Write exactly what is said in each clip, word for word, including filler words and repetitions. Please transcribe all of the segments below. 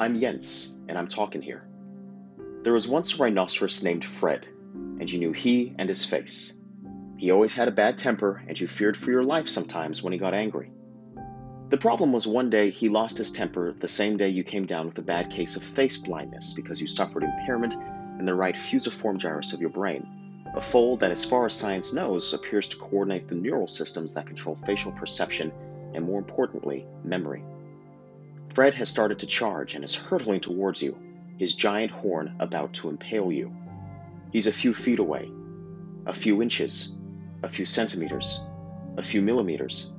I'm Jens, and I'm talking here. There was once a rhinoceros named Fred, and you knew he and his face. He always had a bad temper, and you feared for your life sometimes when he got angry. The problem was one day he lost his temper the same day you came down with a bad case of face blindness because you suffered impairment in the right fusiform gyrus of your brain, a fold that, as far as science knows, appears to coordinate the neural systems that control facial perception and, more importantly, memory. Fred has started to charge and is hurtling towards you, his giant horn about to impale you. He's a few feet away, a few inches, a few centimeters, a few millimeters.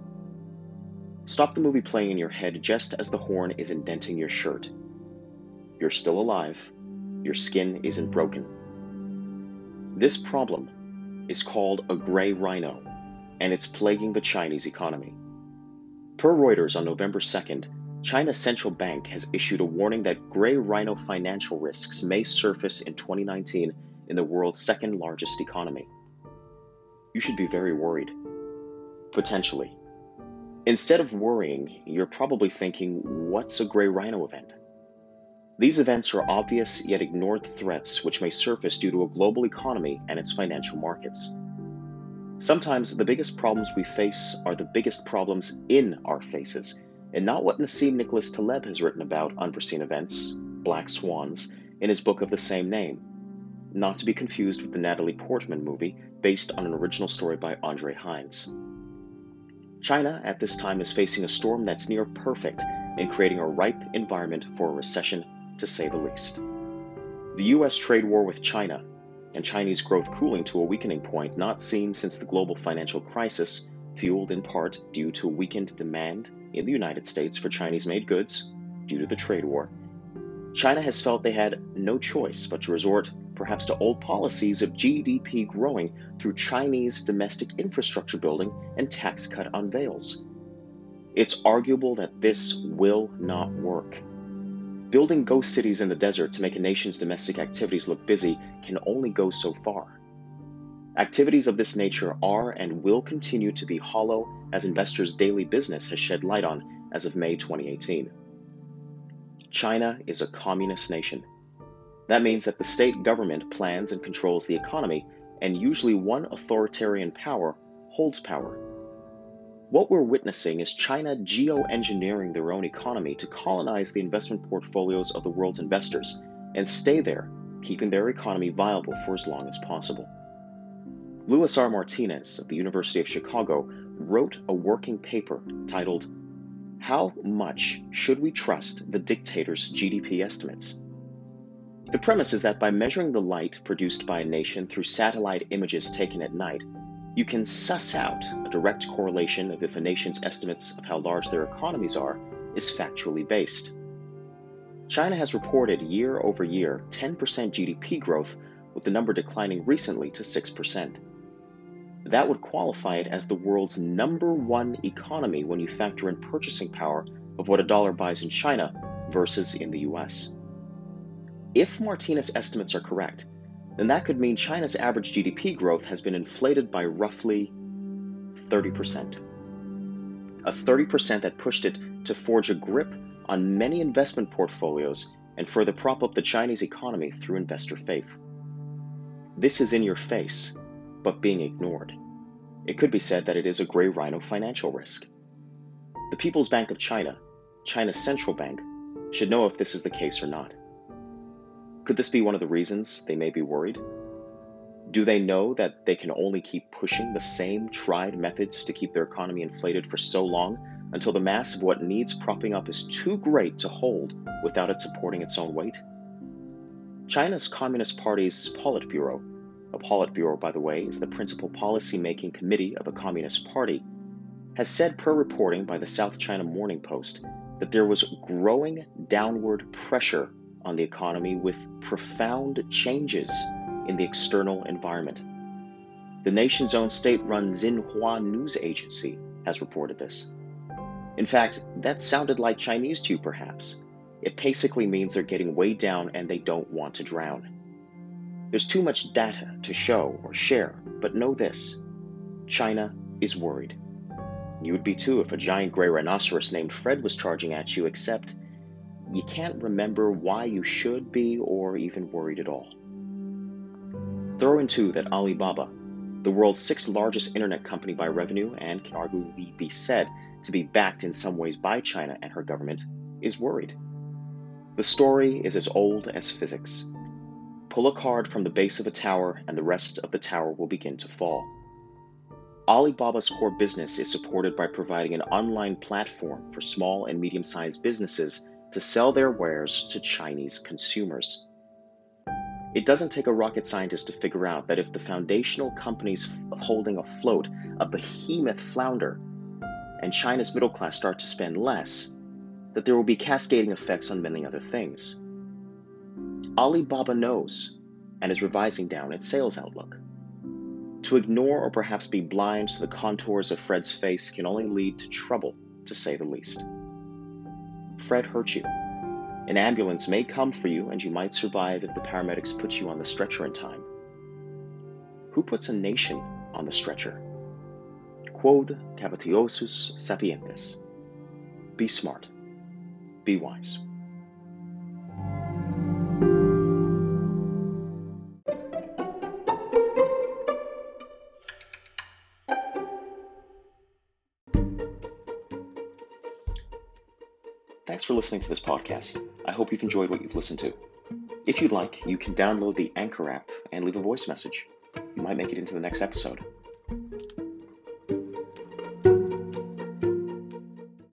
Stop the movie playing in your head just as the horn is indenting your shirt. You're still alive. Your skin isn't broken. This problem is called a gray rhino, and it's plaguing the Chinese economy. Per Reuters on November second, China's central bank has issued a warning that gray rhino financial risks may surface in twenty nineteen in the world's second largest economy. You should be very worried. Potentially. Instead of worrying, you're probably thinking, what's a gray rhino event? These events are obvious yet ignored threats which may surface due to a global economy and its financial markets. Sometimes the biggest problems we face are the biggest problems in our faces, and not what Nassim Nicholas Taleb has written about unforeseen events, Black Swans, in his book of the same name, not to be confused with the Natalie Portman movie based on an original story by Andre Hines. China at this time is facing a storm that's near perfect in creating a ripe environment for a recession, to say the least. The U S trade war with China, and Chinese growth cooling to a weakening point not seen since the global financial crisis, fueled in part due to weakened demand in the United States for Chinese-made goods due to the trade war. China has felt they had no choice but to resort perhaps to old policies of G D P growing through Chinese domestic infrastructure building and tax cut unveils. It's arguable that this will not work. Building ghost cities in the desert to make a nation's domestic activities look busy can only go so far. Activities of this nature are and will continue to be hollow, as investors' daily business has shed light on as of May twenty eighteen. China is a communist nation. That means that the state government plans and controls the economy, and usually one authoritarian power holds power. What we're witnessing is China geoengineering their own economy to colonize the investment portfolios of the world's investors and stay there, keeping their economy viable for as long as possible. Luis R. Martinez of the University of Chicago wrote a working paper titled, "How Much Should We Trust the Dictator's G D P Estimates?" The premise is that by measuring the light produced by a nation through satellite images taken at night, you can suss out a direct correlation of if a nation's estimates of how large their economies are is factually based. China has reported year over year ten percent G D P growth, with the number declining recently to six percent. That would qualify it as the world's number one economy when you factor in purchasing power of what a dollar buys in China versus in the U S. If Martinez's estimates are correct, then that could mean China's average G D P growth has been inflated by roughly thirty percent. A thirty percent that pushed it to forge a grip on many investment portfolios and further prop up the Chinese economy through investor faith. This is in your face, but being ignored. It could be said that it is a gray rhino financial risk. The People's Bank of China, China's central bank, should know if this is the case or not. Could this be one of the reasons they may be worried? Do they know that they can only keep pushing the same tried methods to keep their economy inflated for so long until the mass of what needs propping up is too great to hold without it supporting its own weight? China's Communist Party's Politburo, a Politburo, by the way, is the principal policy-making committee of a Communist Party, has said per reporting by the South China Morning Post that there was growing downward pressure on the economy with profound changes in the external environment. The nation's own state-run Xinhua News Agency has reported this. In fact, that sounded like Chinese to you, perhaps. It basically means they're getting way down and they don't want to drown. There's too much data to show or share, but know this: China is worried. You would be too if a giant gray rhinoceros named Fred was charging at you, except you can't remember why you should be or even worried at all. Throw into that Alibaba, the world's sixth largest internet company by revenue and can arguably be said to be backed in some ways by China and her government, is worried. The story is as old as physics. Pull a card from the base of a tower and the rest of the tower will begin to fall. Alibaba's core business is supported by providing an online platform for small and medium-sized businesses to sell their wares to Chinese consumers. It doesn't take a rocket scientist to figure out that if the foundational companies holding afloat a behemoth flounder and China's middle class start to spend less, that there will be cascading effects on many other things. Alibaba knows and is revising down its sales outlook. To ignore or perhaps be blind to the contours of Fred's face can only lead to trouble, to say the least. Fred hurt you. An ambulance may come for you, and you might survive if the paramedics put you on the stretcher in time. Who puts a nation on the stretcher? Quod cavatiosus sapiens. Be smart. Be wise. Thanks for listening to this podcast. I hope you've enjoyed what you've listened to. If you'd like, you can download the Anchor app and leave a voice message. You might make it into the next episode.